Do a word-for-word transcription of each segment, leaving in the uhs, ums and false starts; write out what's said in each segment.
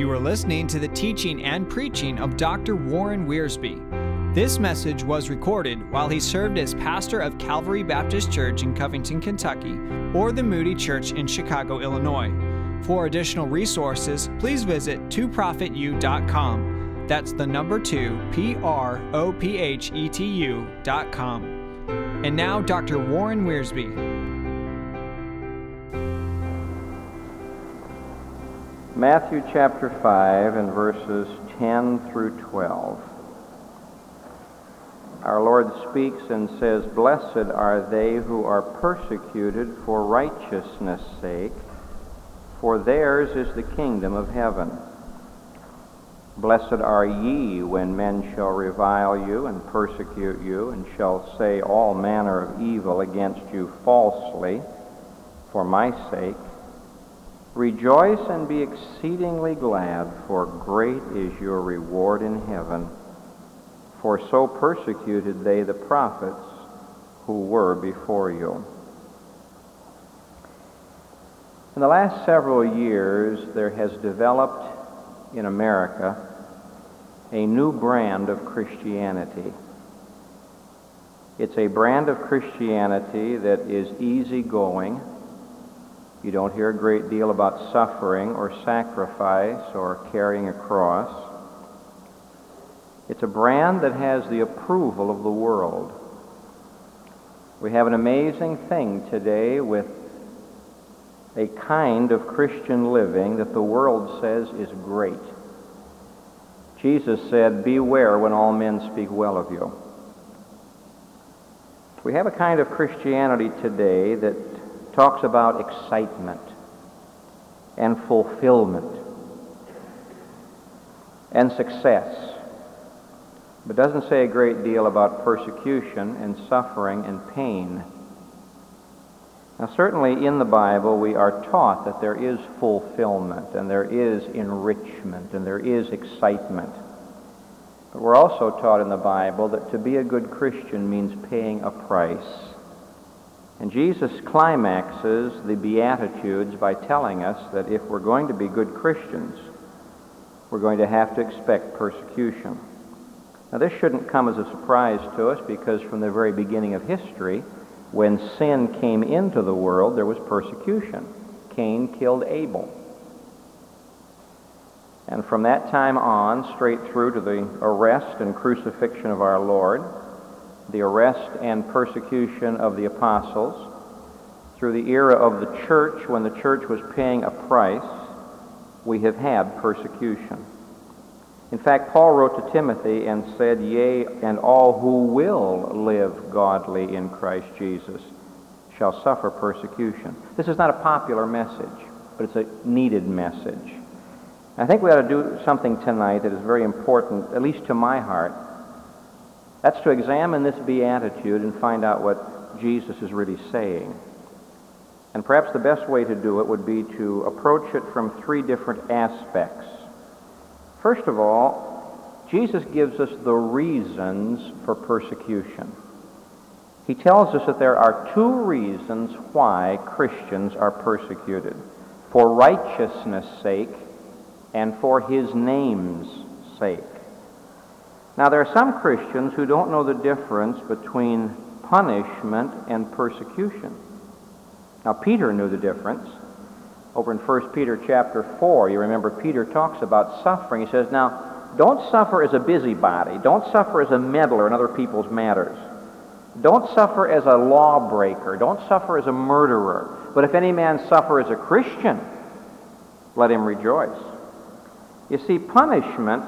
You are listening to the teaching and preaching of Doctor Warren Wiersbe. This message was recorded while he served as pastor of Calvary Baptist Church in Covington, Kentucky, or the Moody Church in Chicago, Illinois. For additional resources, please visit two prophet u dot com. That's the number two, P R O P H E T U dot com. And now, Doctor Warren Wiersbe. Matthew chapter five and verses ten through twelve. Our Lord speaks and says, "Blessed are they who are persecuted for righteousness' sake, for theirs is the kingdom of heaven. Blessed are ye when men shall revile you and persecute you, and shall say all manner of evil against you falsely, for my sake. Rejoice and be exceedingly glad, for great is your reward in heaven. For so persecuted they the prophets who were before you." In the last several years, there has developed in America a new brand of Christianity. It's a brand of Christianity that is easygoing. You don't hear a great deal about suffering or sacrifice or carrying a cross. It's a brand that has the approval of the world. We have an amazing thing today with a kind of Christian living that the world says is great. Jesus said, "Beware when all men speak well of you." We have a kind of Christianity today that talks about excitement and fulfillment and success, but doesn't say a great deal about persecution and suffering and pain. Now, certainly in the Bible we are taught that there is fulfillment and there is enrichment and there is excitement, but we're also taught in the Bible that to be a good Christian means paying a price. And Jesus climaxes the Beatitudes by telling us that if we're going to be good Christians, we're going to have to expect persecution. Now, this shouldn't come as a surprise to us, because from the very beginning of history, when sin came into the world, there was persecution. Cain killed Abel. And from that time on, straight through to the arrest and crucifixion of our Lord, the arrest and persecution of the apostles, through the era of the church, when the church was paying a price, we have had persecution. In fact, Paul wrote to Timothy and said, "Yea, and all who will live godly in Christ Jesus shall suffer persecution." This is not a popular message, but it's a needed message. I think we ought to do something tonight that is very important, at least to my heart. That's to examine this beatitude and find out what Jesus is really saying. And perhaps the best way to do it would be to approach it from three different aspects. First of all, Jesus gives us the reasons for persecution. He tells us that there are two reasons why Christians are persecuted: for righteousness' sake and for his name's sake. Now, there are some Christians who don't know the difference between punishment and persecution. Now, Peter knew the difference. Over in First Peter chapter four, you remember Peter talks about suffering. He says, "Now, don't suffer as a busybody. Don't suffer as a meddler in other people's matters. Don't suffer as a lawbreaker. Don't suffer as a murderer. But if any man suffer as a Christian, let him rejoice." You see, punishment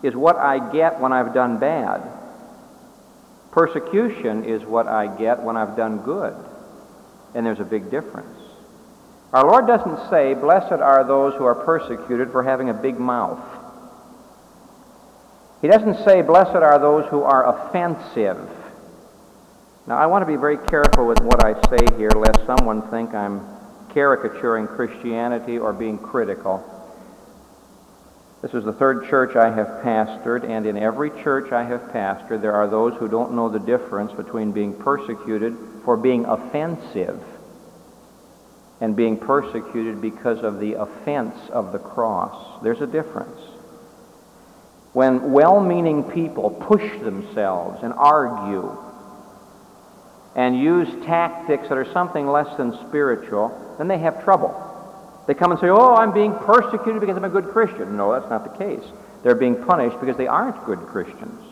is what I get when I've done bad. Persecution is what I get when I've done good. And there's a big difference. Our Lord doesn't say, "Blessed are those who are persecuted for having a big mouth." He doesn't say, "Blessed are those who are offensive." Now, I want to be very careful with what I say here, lest someone think I'm caricaturing Christianity or being critical. This is the third church I have pastored, and in every church I have pastored, there are those who don't know the difference between being persecuted for being offensive and being persecuted because of the offense of the cross. There's a difference. When well-meaning people push themselves and argue and use tactics that are something less than spiritual, then they have trouble. They come and say, oh, I'm being persecuted because I'm a good Christian. No, that's not the case. They're being punished because they aren't good Christians.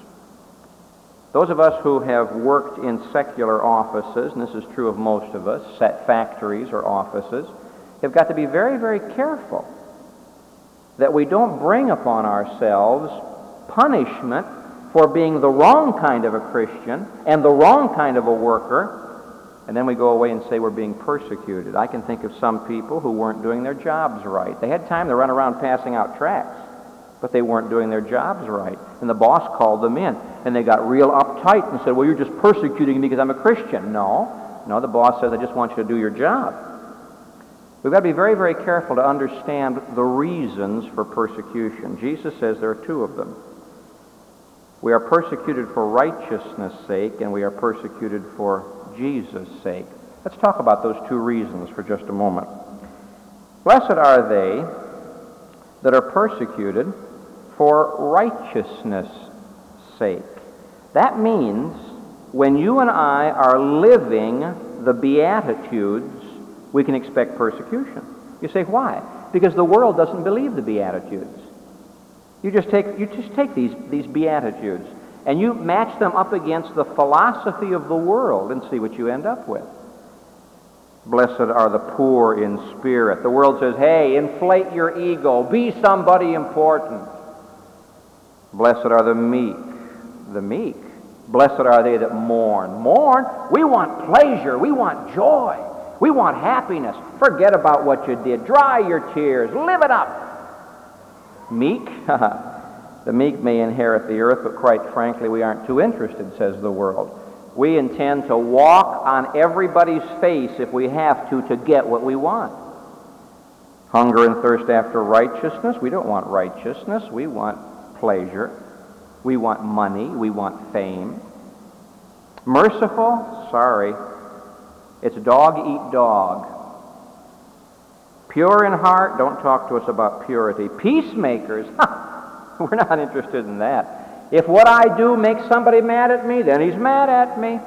Those of us who have worked in secular offices, and this is true of most of us, set factories or offices, have got to be very, very careful that we don't bring upon ourselves punishment for being the wrong kind of a Christian and the wrong kind of a worker, and then we go away and say we're being persecuted. I can think of some people who weren't doing their jobs right. They had time to run around passing out tracts, but they weren't doing their jobs right. And the boss called them in, and they got real uptight and said, well, you're just persecuting me because I'm a Christian. No, no, the boss says, I just want you to do your job. We've got to be very, very careful to understand the reasons for persecution. Jesus says there are two of them. We are persecuted for righteousness' sake, and we are persecuted for Jesus' sake. Let's talk about those two reasons for just a moment. Blessed are they that are persecuted for righteousness' sake. That means when you and I are living the Beatitudes, we can expect persecution. You say, why? Because the world doesn't believe the Beatitudes. You just take you just take these, these Beatitudes and you match them up against the philosophy of the world and see what you end up with. Blessed are the poor in spirit. The world says, hey, inflate your ego. Be somebody important. Blessed are the meek. The meek. Blessed are they that mourn. Mourn? We want pleasure. We want joy. We want happiness. Forget about what you did. Dry your tears. Live it up. Meek? The meek may inherit the earth, but quite frankly, we aren't too interested, says the world. We intend to walk on everybody's face if we have to, to get what we want. Hunger and thirst after righteousness. We don't want righteousness. We want pleasure. We want money. We want fame. Merciful? Sorry. It's dog eat dog. Pure in heart? Don't talk to us about purity. Peacemakers? We're not interested in that. If what I do makes somebody mad at me, then he's mad at me.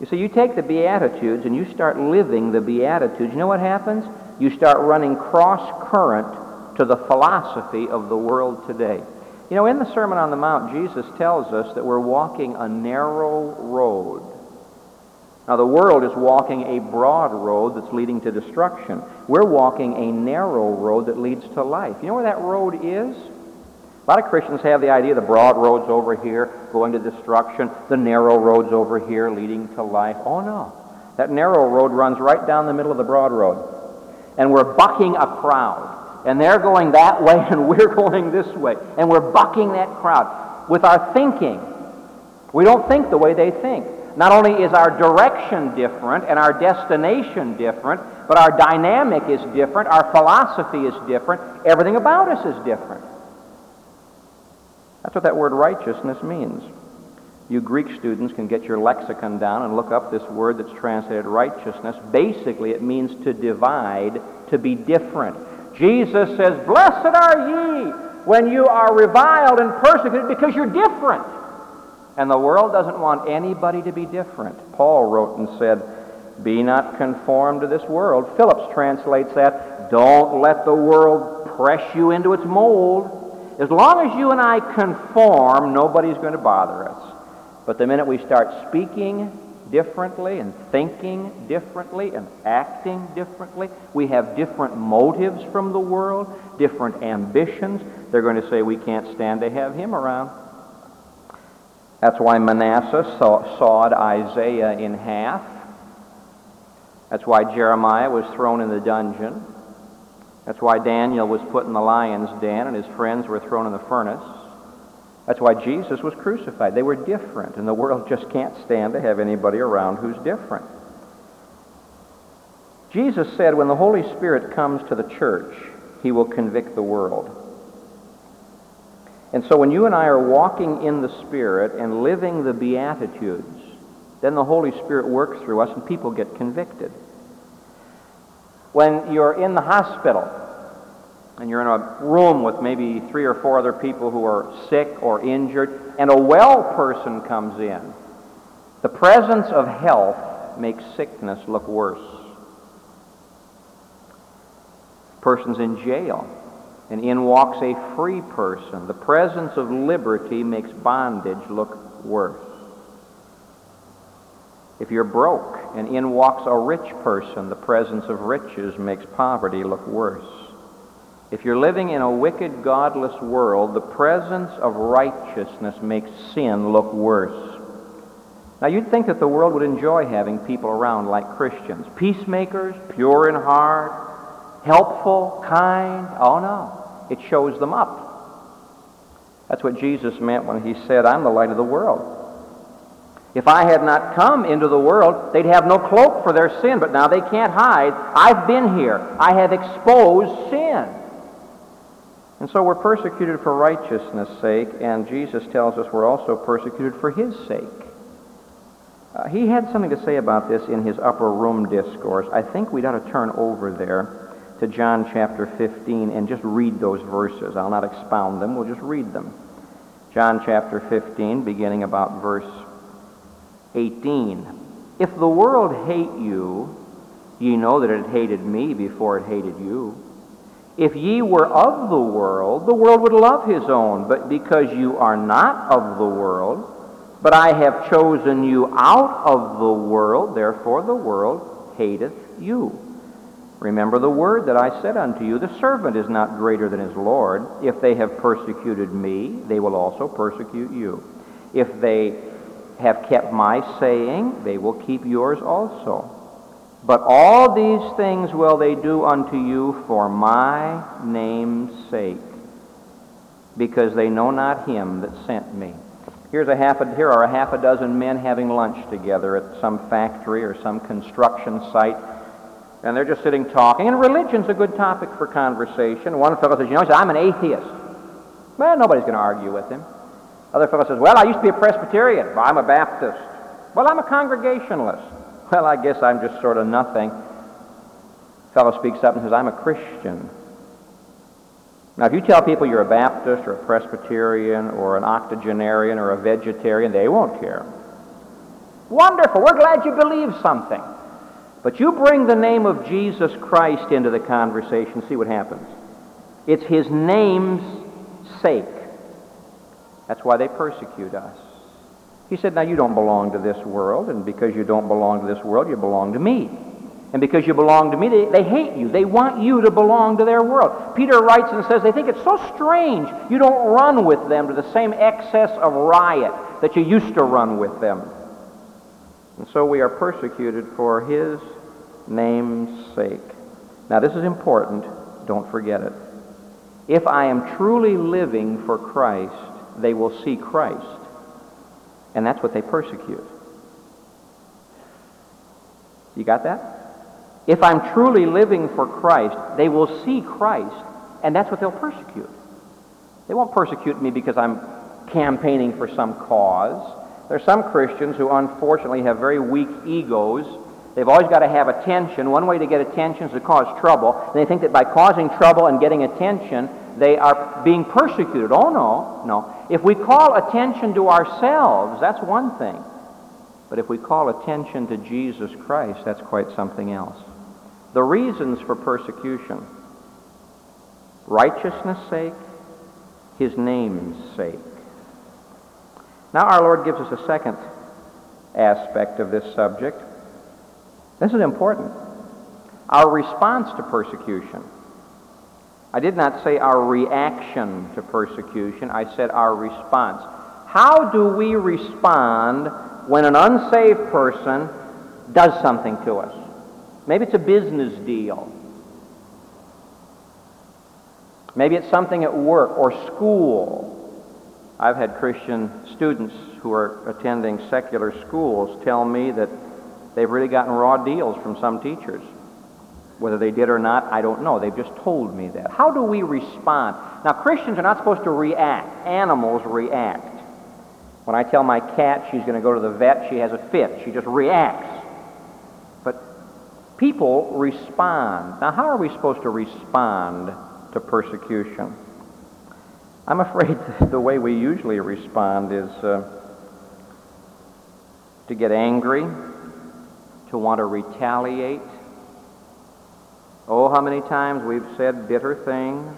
You see, you take the Beatitudes and you start living the Beatitudes. You know what happens? You start running cross-current to the philosophy of the world today. You know, in the Sermon on the Mount, Jesus tells us that we're walking a narrow road. Now, the world is walking a broad road that's leading to destruction. We're walking a narrow road that leads to life. You know where that road is? A lot of Christians have the idea the broad road's over here, going to destruction, the narrow road's over here, leading to life. Oh, no. That narrow road runs right down the middle of the broad road. And we're bucking a crowd. And they're going that way, and we're going this way. And we're bucking that crowd with our thinking. We don't think the way they think. Not only is our direction different and our destination different, but our dynamic is different, our philosophy is different, everything about us is different. That's what that word righteousness means. You Greek students can get your lexicon down and look up this word that's translated righteousness. Basically, it means to divide, to be different. Jesus says, blessed are ye when you are reviled and persecuted because you're different. And the world doesn't want anybody to be different. Paul wrote and said, be not conformed to this world. Phillips translates that, don't let the world press you into its mold. As long as you and I conform, nobody's going to bother us. But the minute we start speaking differently and thinking differently and acting differently, we have different motives from the world, different ambitions. They're going to say we can't stand to have him around. That's why Manasseh sawed Isaiah in half. That's why Jeremiah was thrown in the dungeon. That's why Daniel was put in the lion's den and his friends were thrown in the furnace. That's why Jesus was crucified. They were different, and the world just can't stand to have anybody around who's different. Jesus said when the Holy Spirit comes to the church, he will convict the world. And so when you and I are walking in the Spirit and living the Beatitudes, then the Holy Spirit works through us and people get convicted. when you're in the hospital and you're in a room with maybe three or four other people who are sick or injured, and a well person comes in, the presence of health makes sickness look worse. Person's in jail, and in walks a free person. The presence of liberty makes bondage look worse. If you're broke, and in walks a rich person, the presence of riches makes poverty look worse. If you're living in a wicked, godless world, the presence of righteousness makes sin look worse. Now, you'd think that the world would enjoy having people around like Christians. Peacemakers, pure in heart, helpful, kind. Oh, no. It shows them up. That's what Jesus meant when he said, "I'm the light of the world. If I had not come into the world, they'd have no cloak for their sin, but now they can't hide. I've been here. I have exposed sin." And so we're persecuted for righteousness' sake, and Jesus tells us we're also persecuted for his sake. Uh, he had something to say about this in his upper room discourse. I think we'd ought to turn over there to John chapter fifteen and just read those verses. I'll not expound them. We'll just read them. John chapter fifteen, beginning about verse eighteen. "If the world hate you, ye know that it hated me before it hated you. If ye were of the world, the world would love his own. But because you are not of the world, but I have chosen you out of the world, therefore the world hateth you. Remember the word that I said unto you, the servant is not greater than his Lord. If they have persecuted me, they will also persecute you. If they have kept my saying, they will keep yours also. But all these things will they do unto you for my name's sake, because they know not him that sent me." Here's a half a, here are a half a dozen men having lunch together at some factory or some construction site, and they're just sitting talking. And religion's a good topic for conversation. One fellow says, "You know," he says, "I'm an atheist." Well, nobody's going to argue with him. Other fellow says, "Well, I used to be a Presbyterian." "Well, I'm a Baptist." "Well, I'm a Congregationalist." "Well, I guess I'm just sort of nothing." Fellow speaks up and says, "I'm a Christian." Now, if you tell people you're a Baptist or a Presbyterian or an octogenarian or a vegetarian, they won't care. "Wonderful. We're glad you believe something." But you bring the name of Jesus Christ into the conversation, see what happens. It's his name's sake. That's why they persecute us. He said, "Now you don't belong to this world, and because you don't belong to this world, you belong to me. And because you belong to me, they, they hate you. They want you to belong to their world." Peter writes and says they think it's so strange you don't run with them to the same excess of riot that you used to run with them. And so we are persecuted for his name's sake. Now this is important. Don't forget it. If I am truly living for Christ, they will see Christ, and that's what they persecute. You got that? If I'm truly living for Christ, they will see Christ, and that's what they'll persecute. They won't persecute me because I'm campaigning for some cause. There are some Christians who unfortunately have very weak egos. They've always got to have attention. One way to get attention is to cause trouble, and they think that by causing trouble and getting attention, they are being persecuted. Oh, no, no. If we call attention to ourselves, that's one thing. But if we call attention to Jesus Christ, that's quite something else. The reasons for persecution: righteousness' sake, his name's sake. Now our Lord gives us a second aspect of this subject. This is important. Our response to persecution. I did not say our reaction to persecution. I said our response. How do we respond when an unsaved person does something to us? Maybe it's a business deal. Maybe it's something at work or school. I've had Christian students who are attending secular schools tell me that they've really gotten raw deals from some teachers. Whether they did or not, I don't know. They've just told me that. How do we respond? Now, Christians are not supposed to react. Animals react. When I tell my cat she's going to go to the vet, she has a fit. She just reacts. But people respond. Now, how are we supposed to respond to persecution? I'm afraid the way we usually respond is uh, to get angry, to want to retaliate. Oh, how many times we've said bitter things.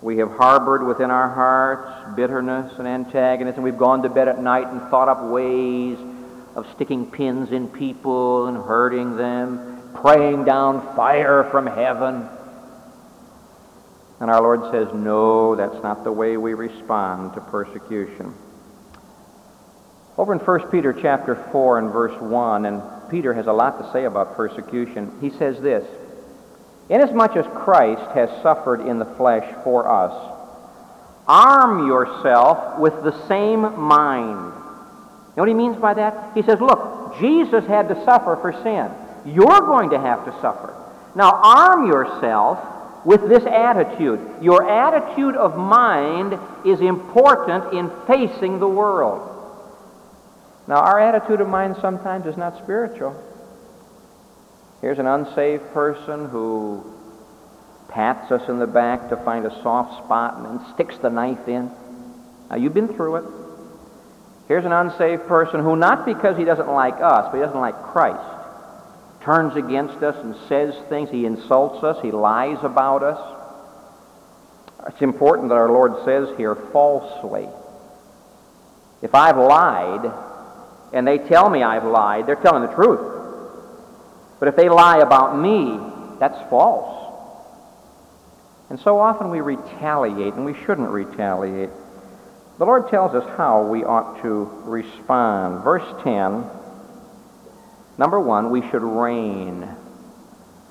We have harbored within our hearts bitterness and antagonism. We've gone to bed at night and thought up ways of sticking pins in people and hurting them, praying down fire from heaven. And our Lord says, no, that's not the way we respond to persecution. Over in First Peter chapter four and verse one, and Peter has a lot to say about persecution, he says this, "Inasmuch as Christ has suffered in the flesh for us, arm yourself with the same mind." You know what he means by that? He says, look, Jesus had to suffer for sin. You're going to have to suffer. Now arm yourself with this attitude. Your attitude of mind is important in facing the world. Now our attitude of mind sometimes is not spiritual. Here's an unsaved person who pats us in the back to find a soft spot and then sticks the knife in. Now, you've been through it. Here's an unsaved person who, not because he doesn't like us, but he doesn't like Christ, turns against us and says things. He insults us. He lies about us. It's important that our Lord says here, falsely. If I've lied, and they tell me I've lied, they're telling the truth. But if they lie about me, that's false. And so often we retaliate, and we shouldn't retaliate. The Lord tells us how we ought to respond. Verse ten, number one, we should reign.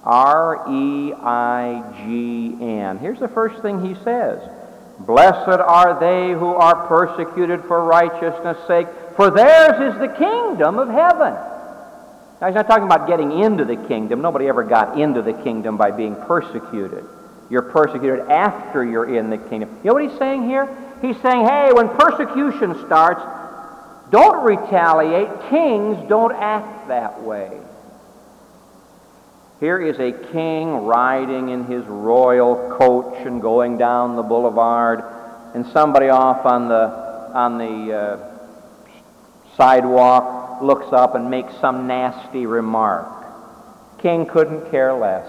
R E I G N. Here's the first thing he says. Blessed are they who are persecuted for righteousness' sake, for theirs is the kingdom of heaven. Now, he's not talking about getting into the kingdom. Nobody ever got into the kingdom by being persecuted. You're persecuted after you're in the kingdom. You know what he's saying here? He's saying, hey, when persecution starts, don't retaliate. Kings don't act that way. Here is a king riding in his royal coach and going down the boulevard, and somebody off on the, on the uh, sidewalk looks up and makes some nasty remark. King couldn't care less.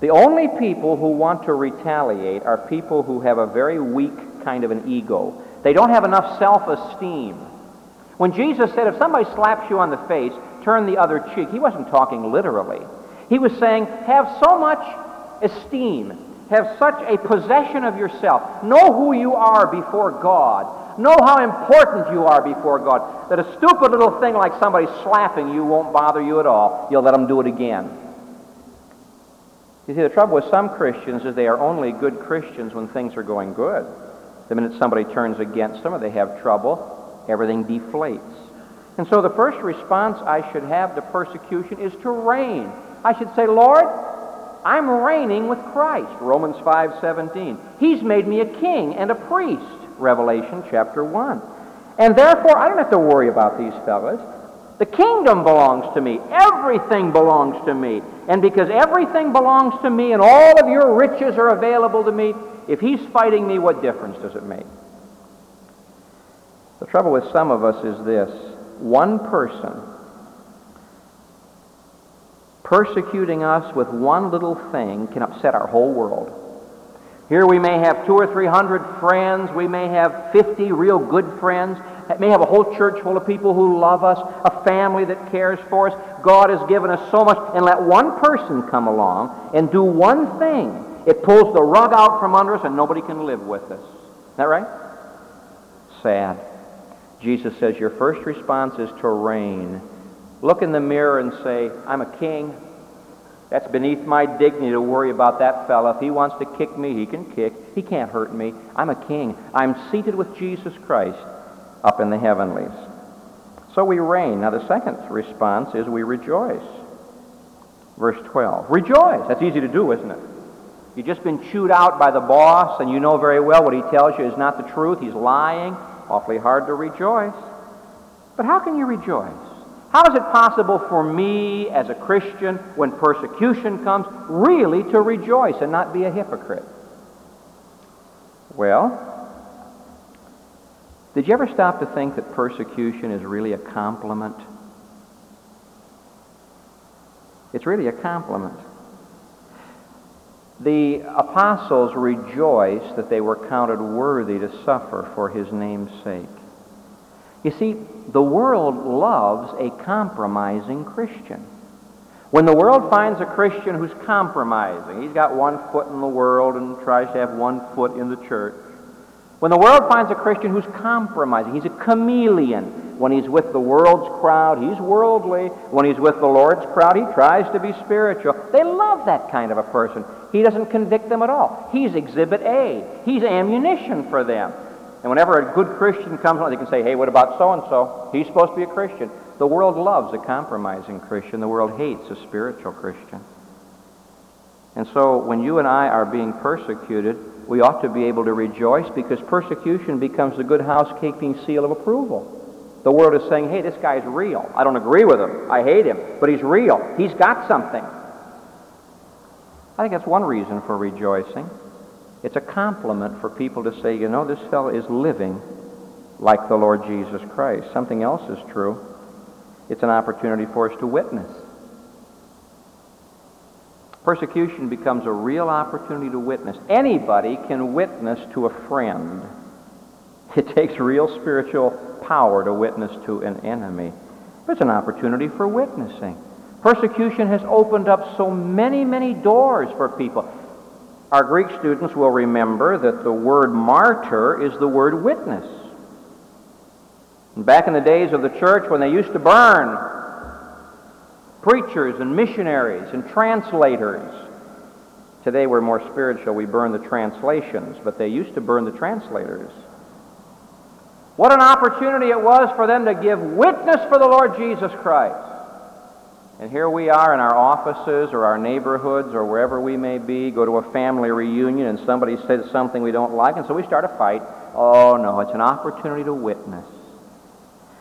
The only people who want to retaliate are people who have a very weak kind of an ego. They don't have enough self-esteem. When Jesus said, if somebody slaps you on the face, turn the other cheek, he wasn't talking literally. He was saying, have so much esteem, have such a possession of yourself, know who you are before God, know how important you are before God, that a stupid little thing like somebody slapping you won't bother you at all. You'll let them do it again. You see, the trouble with some Christians is they are only good Christians when things are going good. The minute somebody turns against them or they have trouble, everything deflates. And so the first response I should have to persecution is to reign. I should say, Lord, I'm reigning with Christ. Romans five seventeen. He's made me a king and a priest. Revelation chapter one. And therefore, I don't have to worry about these fellas. The kingdom belongs to me. Everything belongs to me. And because everything belongs to me and all of your riches are available to me, if he's fighting me, what difference does it make? The trouble with some of us is this. One person persecuting us with one little thing can upset our whole world. Here we may have two or three hundred friends. We may have fifty real good friends. We may have a whole church full of people who love us, a family that cares for us. God has given us so much. And let one person come along and do one thing. It pulls the rug out from under us and nobody can live with us. Isn't that right? Sad. Jesus says your first response is to reign. Look in the mirror and say, I'm a king. That's beneath my dignity to worry about that fella. If he wants to kick me, he can kick. He can't hurt me. I'm a king. I'm seated with Jesus Christ up in the heavenlies. So we reign. Now the second response is we rejoice. Verse twelve. Rejoice. That's easy to do, isn't it? You've just been chewed out by the boss, and you know very well what he tells you is not the truth. He's lying. Awfully hard to rejoice. But how can you rejoice? How is it possible for me as a Christian, when persecution comes, really to rejoice and not be a hypocrite? Well, did you ever stop to think that persecution is really a compliment? It's really a compliment. The apostles rejoiced that they were counted worthy to suffer for his name's sake. You see, the world loves a compromising Christian. When the world finds a Christian who's compromising, he's got one foot in the world and tries to have one foot in the church. When the world finds a Christian who's compromising, he's a chameleon. When he's with the world's crowd, he's worldly. When he's with the Lord's crowd, he tries to be spiritual. They love that kind of a person. He doesn't convict them at all. He's exhibit A. He's ammunition for them. And whenever a good Christian comes along, they can say, hey, what about so-and-so? He's supposed to be a Christian. The world loves a compromising Christian. The world hates a spiritual Christian. And so when you and I are being persecuted, we ought to be able to rejoice, because persecution becomes the good housekeeping seal of approval. The world is saying, hey, this guy's real. I don't agree with him. I hate him. But he's real. He's got something. I think that's one reason for rejoicing. It's a compliment for people to say, you know, this fellow is living like the Lord Jesus Christ. Something else is true. It's an opportunity for us to witness. Persecution becomes a real opportunity to witness. Anybody can witness to a friend. It takes real spiritual power to witness to an enemy. But it's an opportunity for witnessing. Persecution has opened up so many, many doors for people. Our Greek students will remember that the word martyr is the word witness. And back in the days of the church, when they used to burn preachers and missionaries and translators. Today we're more spiritual. We burn the translations, but they used to burn the translators. What an opportunity it was for them to give witness for the Lord Jesus Christ. And here we are in our offices or our neighborhoods or wherever we may be, go to a family reunion and somebody says something we don't like, and so we start a fight. Oh no, it's an opportunity to witness.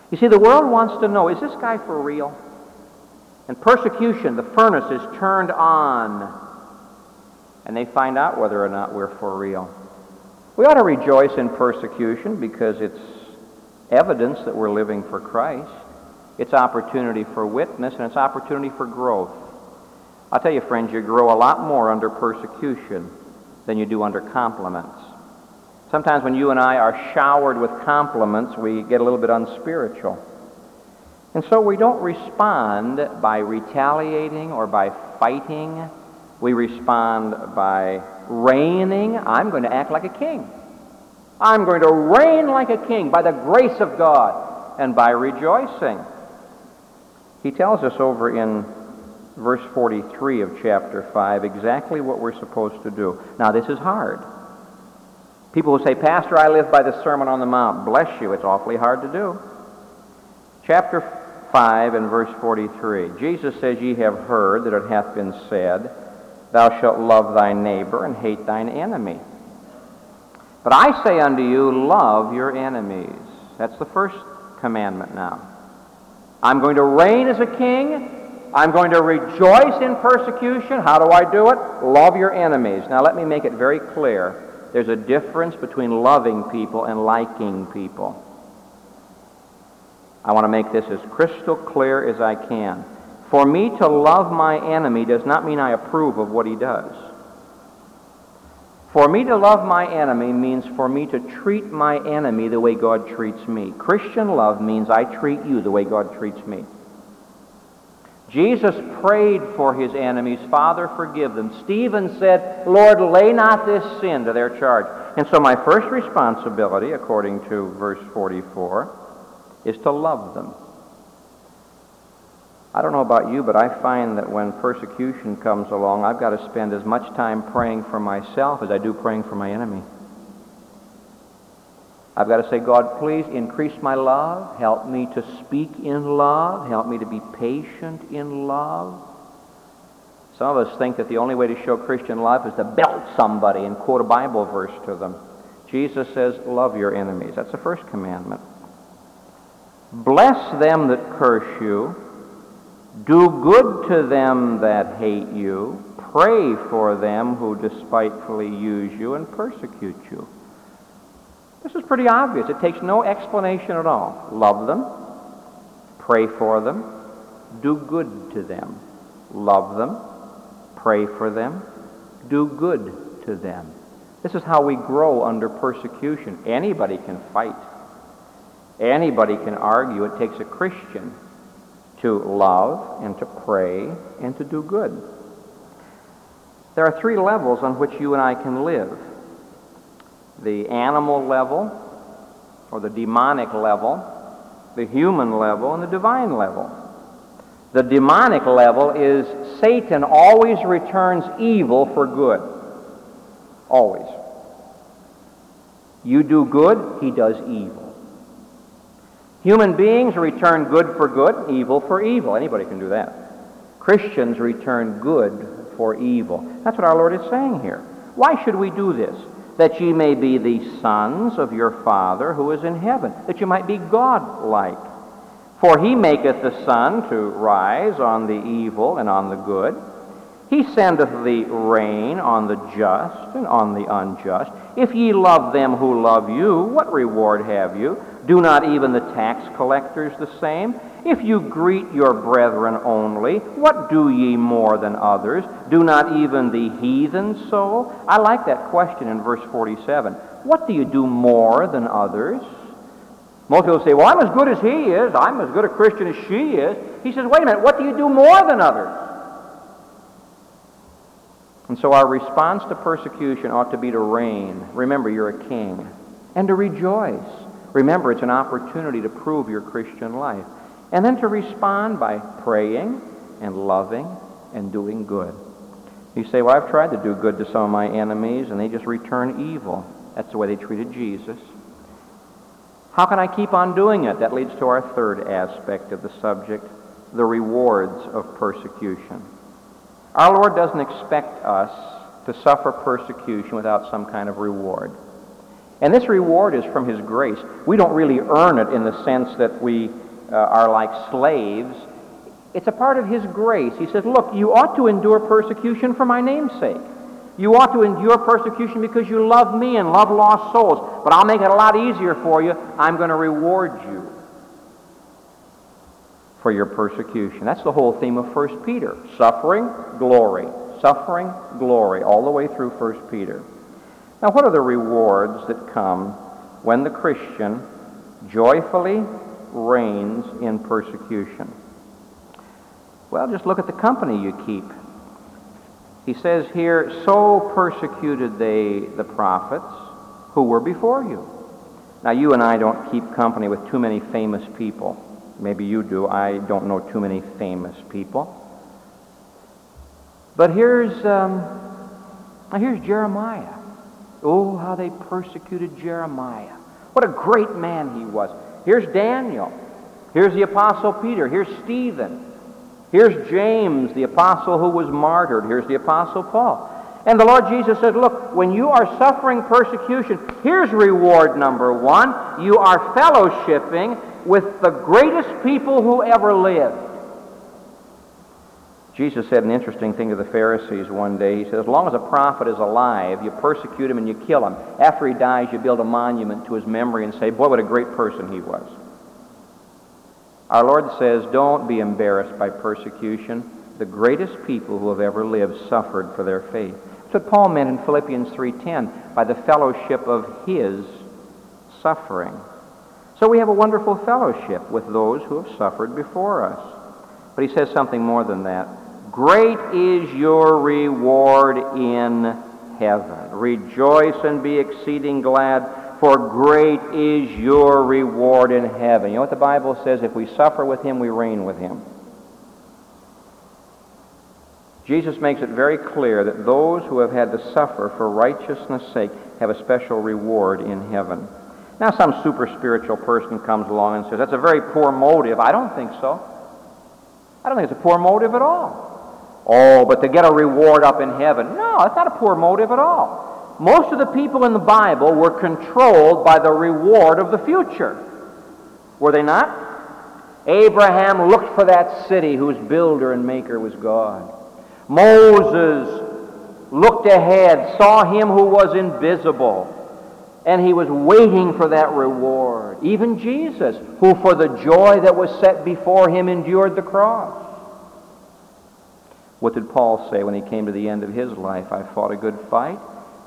You see, the world wants to know, is this guy for real? And persecution, the furnace is turned on. And they find out whether or not we're for real. We ought to rejoice in persecution because it's evidence that we're living for Christ. It's opportunity for witness, and it's opportunity for growth. I'll tell you, friends, you grow a lot more under persecution than you do under compliments. Sometimes when you and I are showered with compliments, we get a little bit unspiritual. And so we don't respond by retaliating or by fighting. We respond by reigning. I'm going to act like a king. I'm going to reign like a king by the grace of God and by rejoicing. He tells us over in verse forty-three of chapter five exactly what we're supposed to do. Now, this is hard. People who say, Pastor, I live by the Sermon on the Mount. Bless you, it's awfully hard to do. Chapter five and verse forty-three. Jesus says, Ye have heard that it hath been said, Thou shalt love thy neighbor and hate thine enemy. But I say unto you, love your enemies. That's the first commandment now. I'm going to reign as a king. I'm going to rejoice in persecution. How do I do it? Love your enemies. Now let me make it very clear. There's a difference between loving people and liking people. I want to make this as crystal clear as I can. For me to love my enemy does not mean I approve of what he does. For me to love my enemy means for me to treat my enemy the way God treats me. Christian love means I treat you the way God treats me. Jesus prayed for his enemies, Father, forgive them. Stephen said, Lord, lay not this sin to their charge. And so my first responsibility, according to verse forty-four, is to love them. I don't know about you, but I find that when persecution comes along, I've got to spend as much time praying for myself as I do praying for my enemy. I've got to say, God, please increase my love. Help me to speak in love. Help me to be patient in love. Some of us think that the only way to show Christian love is to belt somebody and quote a Bible verse to them. Jesus says, love your enemies. That's the first commandment. Bless them that curse you, Do good to them that hate you. Pray for them who despitefully use you and persecute you. This is pretty obvious. It takes no explanation at all. Love them. Pray for them. Do good to them. Love them. Pray for them. Do good to them. This is how we grow under persecution. Anybody can fight. Anybody can argue. It takes a Christian to love and to pray and to do good. There are three levels on which you and I can live. The animal level, or the demonic level, the human level, and the divine level. The demonic level is Satan always returns evil for good. Always. You do good, he does evil. Human beings return good for good, evil for evil. Anybody can do that. Christians return good for evil. That's what our Lord is saying here. Why should we do this? That ye may be the sons of your Father who is in heaven, that you might be God-like. For he maketh the sun to rise on the evil and on the good. He sendeth the rain on the just and on the unjust. If ye love them who love you, what reward have you? Do not even the tax collectors the same? If you greet your brethren only, what do ye more than others? Do not even the heathen so? I like that question in verse forty-seven. What do you do more than others? Most people say, well, I'm as good as he is. I'm as good a Christian as she is. He says, wait a minute, what do you do more than others? And so our response to persecution ought to be to reign. Remember, you're a king. And to rejoice. Remember, it's an opportunity to prove your Christian life. And then to respond by praying and loving and doing good. You say, well, I've tried to do good to some of my enemies, and they just return evil. That's the way they treated Jesus. How can I keep on doing it? That leads to our third aspect of the subject, the rewards of persecution. Our Lord doesn't expect us to suffer persecution without some kind of reward. And this reward is from His grace. We don't really earn it in the sense that we uh, are like slaves. It's a part of His grace. He says, look, you ought to endure persecution for my name's sake. You ought to endure persecution because you love me and love lost souls. But I'll make it a lot easier for you. I'm going to reward you for your persecution. That's the whole theme of First Peter. Suffering, glory. Suffering, glory. All the way through First Peter. Now, what are the rewards that come when the Christian joyfully reigns in persecution? Well, just look at the company you keep. He says here, so persecuted they the prophets who were before you. Now, you and I don't keep company with too many famous people. Maybe you do. I don't know too many famous people. But here's um, here's Jeremiah. Oh, how they persecuted Jeremiah. What a great man he was. Here's Daniel. Here's the Apostle Peter. Here's Stephen. Here's James, the apostle who was martyred. Here's the Apostle Paul. And the Lord Jesus said, look, when you are suffering persecution, here's reward number one. You are fellowshipping with the greatest people who ever lived. Jesus said an interesting thing to the Pharisees one day. He said, as long as a prophet is alive, you persecute him and you kill him. After he dies, you build a monument to his memory and say, boy, what a great person he was. Our Lord says, don't be embarrassed by persecution. The greatest people who have ever lived suffered for their faith. That's what Paul meant in Philippians three ten, by the fellowship of his suffering. So we have a wonderful fellowship with those who have suffered before us. But he says something more than that. Great is your reward in heaven. Rejoice and be exceeding glad, for great is your reward in heaven. You know what the Bible says? If we suffer with him, we reign with him. Jesus makes it very clear that those who have had to suffer for righteousness' sake have a special reward in heaven. Now some super spiritual person comes along and says, that's a very poor motive. I don't think so. I don't think it's a poor motive at all. Oh, but to get a reward up in heaven. No, it's not a poor motive at all. Most of the people in the Bible were controlled by the reward of the future. Were they not? Abraham looked for that city whose builder and maker was God. Moses looked ahead, saw him who was invisible, and he was waiting for that reward. Even Jesus, who for the joy that was set before him endured the cross. What did Paul say when he came to the end of his life? I fought a good fight.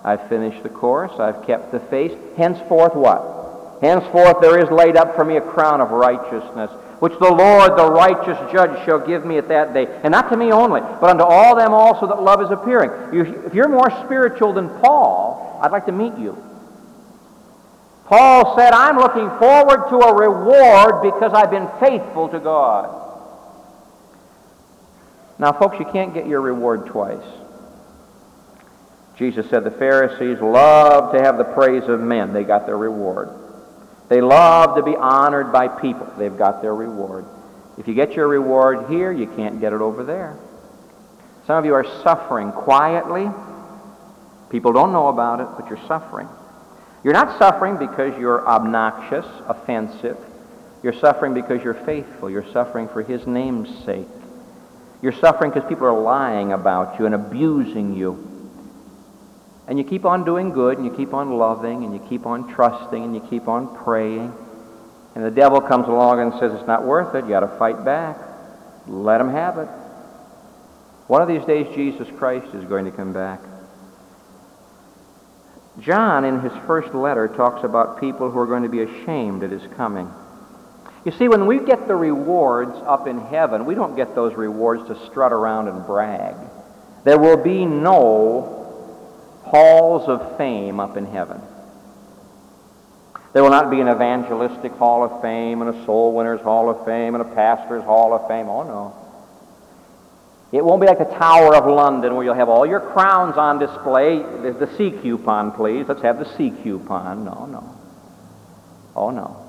I've finished the course. I've kept the faith. Henceforth what? Henceforth there is laid up for me a crown of righteousness, which the Lord, the righteous judge, shall give me at that day. And not to me only, but unto all them also that love is appearing. You, if you're more spiritual than Paul, I'd like to meet you. Paul said, I'm looking forward to a reward because I've been faithful to God. Now, folks, you can't get your reward twice. Jesus said the Pharisees loved to have the praise of men. They got their reward. They love to be honored by people. They've got their reward. If you get your reward here, you can't get it over there. Some of you are suffering quietly. People don't know about it, but you're suffering. You're not suffering because you're obnoxious, offensive. You're suffering because you're faithful. You're suffering for His name's sake. You're suffering because people are lying about you and abusing you. And you keep on doing good, and you keep on loving, and you keep on trusting, and you keep on praying. And the devil comes along and says, it's not worth it. You got to fight back. Let him have it. One of these days, Jesus Christ is going to come back. John, in his first letter, talks about people who are going to be ashamed at His coming. You see, when we get the rewards up in heaven, we don't get those rewards to strut around and brag. There will be no halls of fame up in heaven. There will not be an evangelistic hall of fame and a soul winner's hall of fame and a pastor's hall of fame. Oh, no. It won't be like the Tower of London where you'll have all your crowns on display. The, the C coupon, please. Let's have the C coupon. No, no. Oh, no.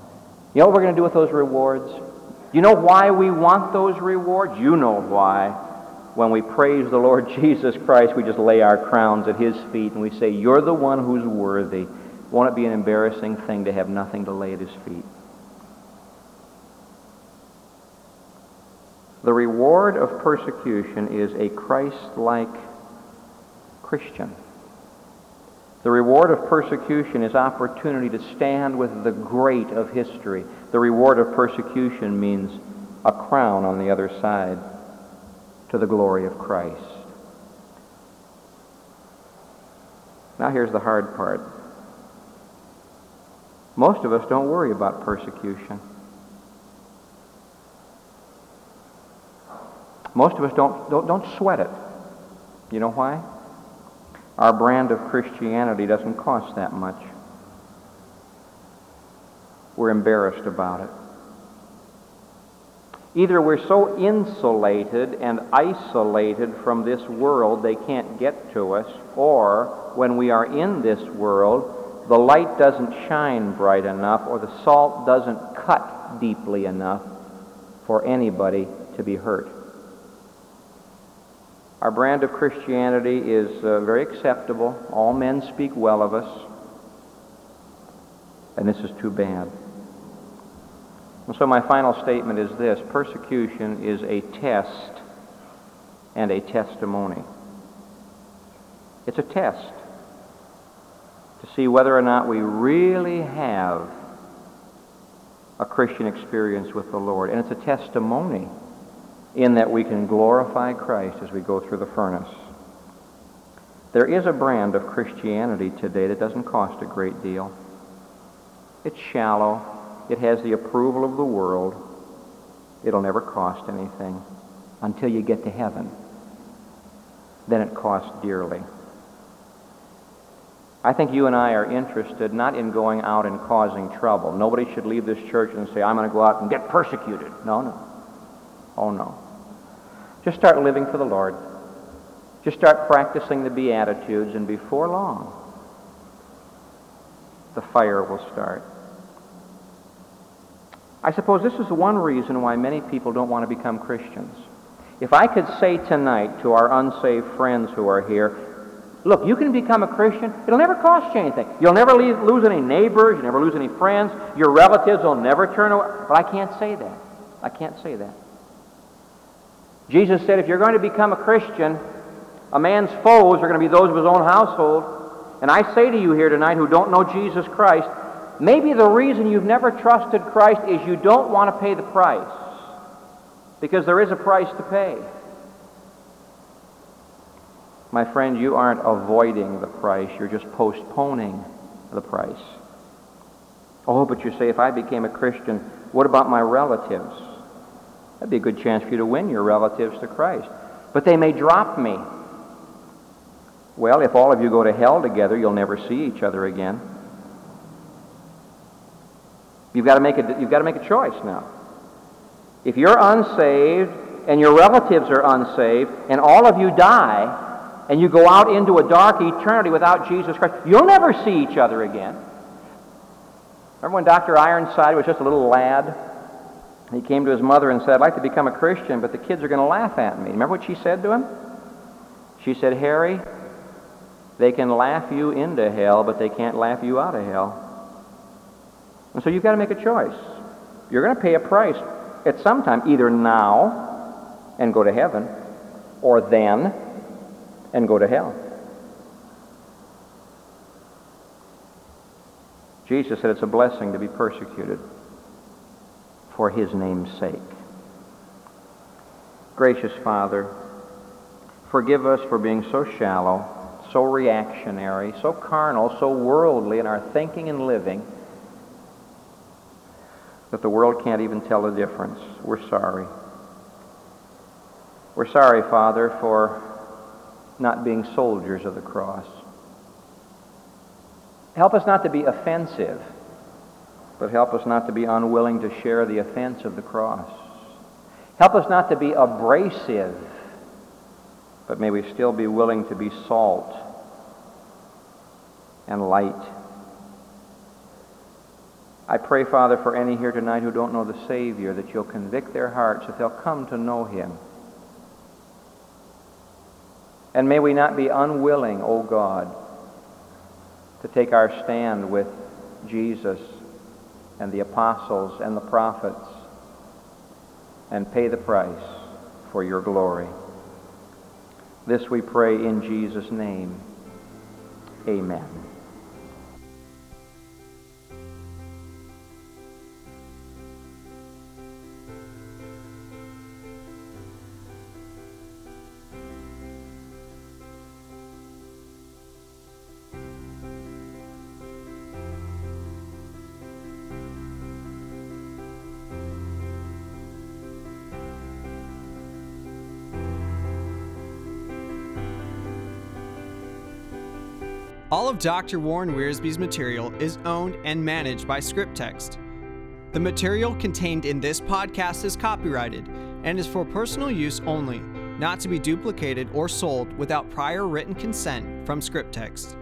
You know what we're going to do with those rewards? You know why we want those rewards? You know why. When we praise the Lord Jesus Christ, we just lay our crowns at His feet and we say, you're the one who's worthy. Won't it be an embarrassing thing to have nothing to lay at His feet? The reward of persecution is a Christ-like Christian. The reward of persecution is opportunity to stand with the great of history. The reward of persecution means a crown on the other side to the glory of Christ. Now here's the hard part. Most of us don't worry about persecution. Most of us don't, don't, don't sweat it. You know why? Our brand of Christianity doesn't cost that much. We're embarrassed about it. Either we're so insulated and isolated from this world they can't get to us, or when we are in this world, the light doesn't shine bright enough or the salt doesn't cut deeply enough for anybody to be hurt. Our brand of Christianity is uh, very acceptable. All men speak well of us. And this is too bad. And so my final statement is this. Persecution is a test and a testimony. It's a test to see whether or not we really have a Christian experience with the Lord. And it's a testimony in that we can glorify Christ as we go through the furnace. There is a brand of Christianity today that doesn't cost a great deal. It's shallow. It has the approval of the world. It'll never cost anything until you get to heaven. Then it costs dearly. I think you and I are interested not in going out and causing trouble. Nobody should leave this church and say, I'm going to go out and get persecuted. No, no. Oh, no. Just start living for the Lord. Just start practicing the Beatitudes, and before long, the fire will start. I suppose this is one reason why many people don't want to become Christians. If I could say tonight to our unsaved friends who are here, look, you can become a Christian. It'll never cost you anything. You'll never leave, lose any neighbors. You'll never lose any friends. Your relatives will never turn away. But I can't say that. I can't say that. Jesus said, if you're going to become a Christian, a man's foes are going to be those of his own household. And I say to you here tonight who don't know Jesus Christ, maybe the reason you've never trusted Christ is you don't want to pay the price. Because there is a price to pay. My friend, you aren't avoiding the price. You're just postponing the price. Oh, but you say, if I became a Christian, what about my relatives? That'd be a good chance for you to win your relatives to Christ. But they may drop me. Well, if all of you go to hell together, you'll never see each other again. You've got to make a, you've got to make a choice now. If you're unsaved and your relatives are unsaved and all of you die, and you go out into a dark eternity without Jesus Christ, you'll never see each other again. Remember when Doctor Ironside was just a little lad? He came to his mother and said, I'd like to become a Christian, but the kids are going to laugh at me. Remember what she said to him? She said, Harry, they can laugh you into hell, but they can't laugh you out of hell. And so you've got to make a choice. You're going to pay a price at some time, either now and go to heaven, or then and go to hell. Jesus said it's a blessing to be persecuted for his name's sake. Gracious Father, forgive us for being so shallow, so reactionary, so carnal, so worldly in our thinking and living that the world can't even tell the difference. We're sorry. We're sorry, Father, for not being soldiers of the cross. Help us not to be offensive, but help us not to be unwilling to share the offense of the cross. Help us not to be abrasive, but may we still be willing to be salt and light. I pray, Father, for any here tonight who don't know the Savior, that you'll convict their hearts, that they'll come to know him. And may we not be unwilling, O God, to take our stand with Jesus and the apostles and the prophets and pay the price for your glory. This we pray in Jesus' name. Amen. All of Doctor Warren Wiersbe's material is owned and managed by Script Text. The material contained in this podcast is copyrighted and is for personal use only, not to be duplicated or sold without prior written consent from Script Text.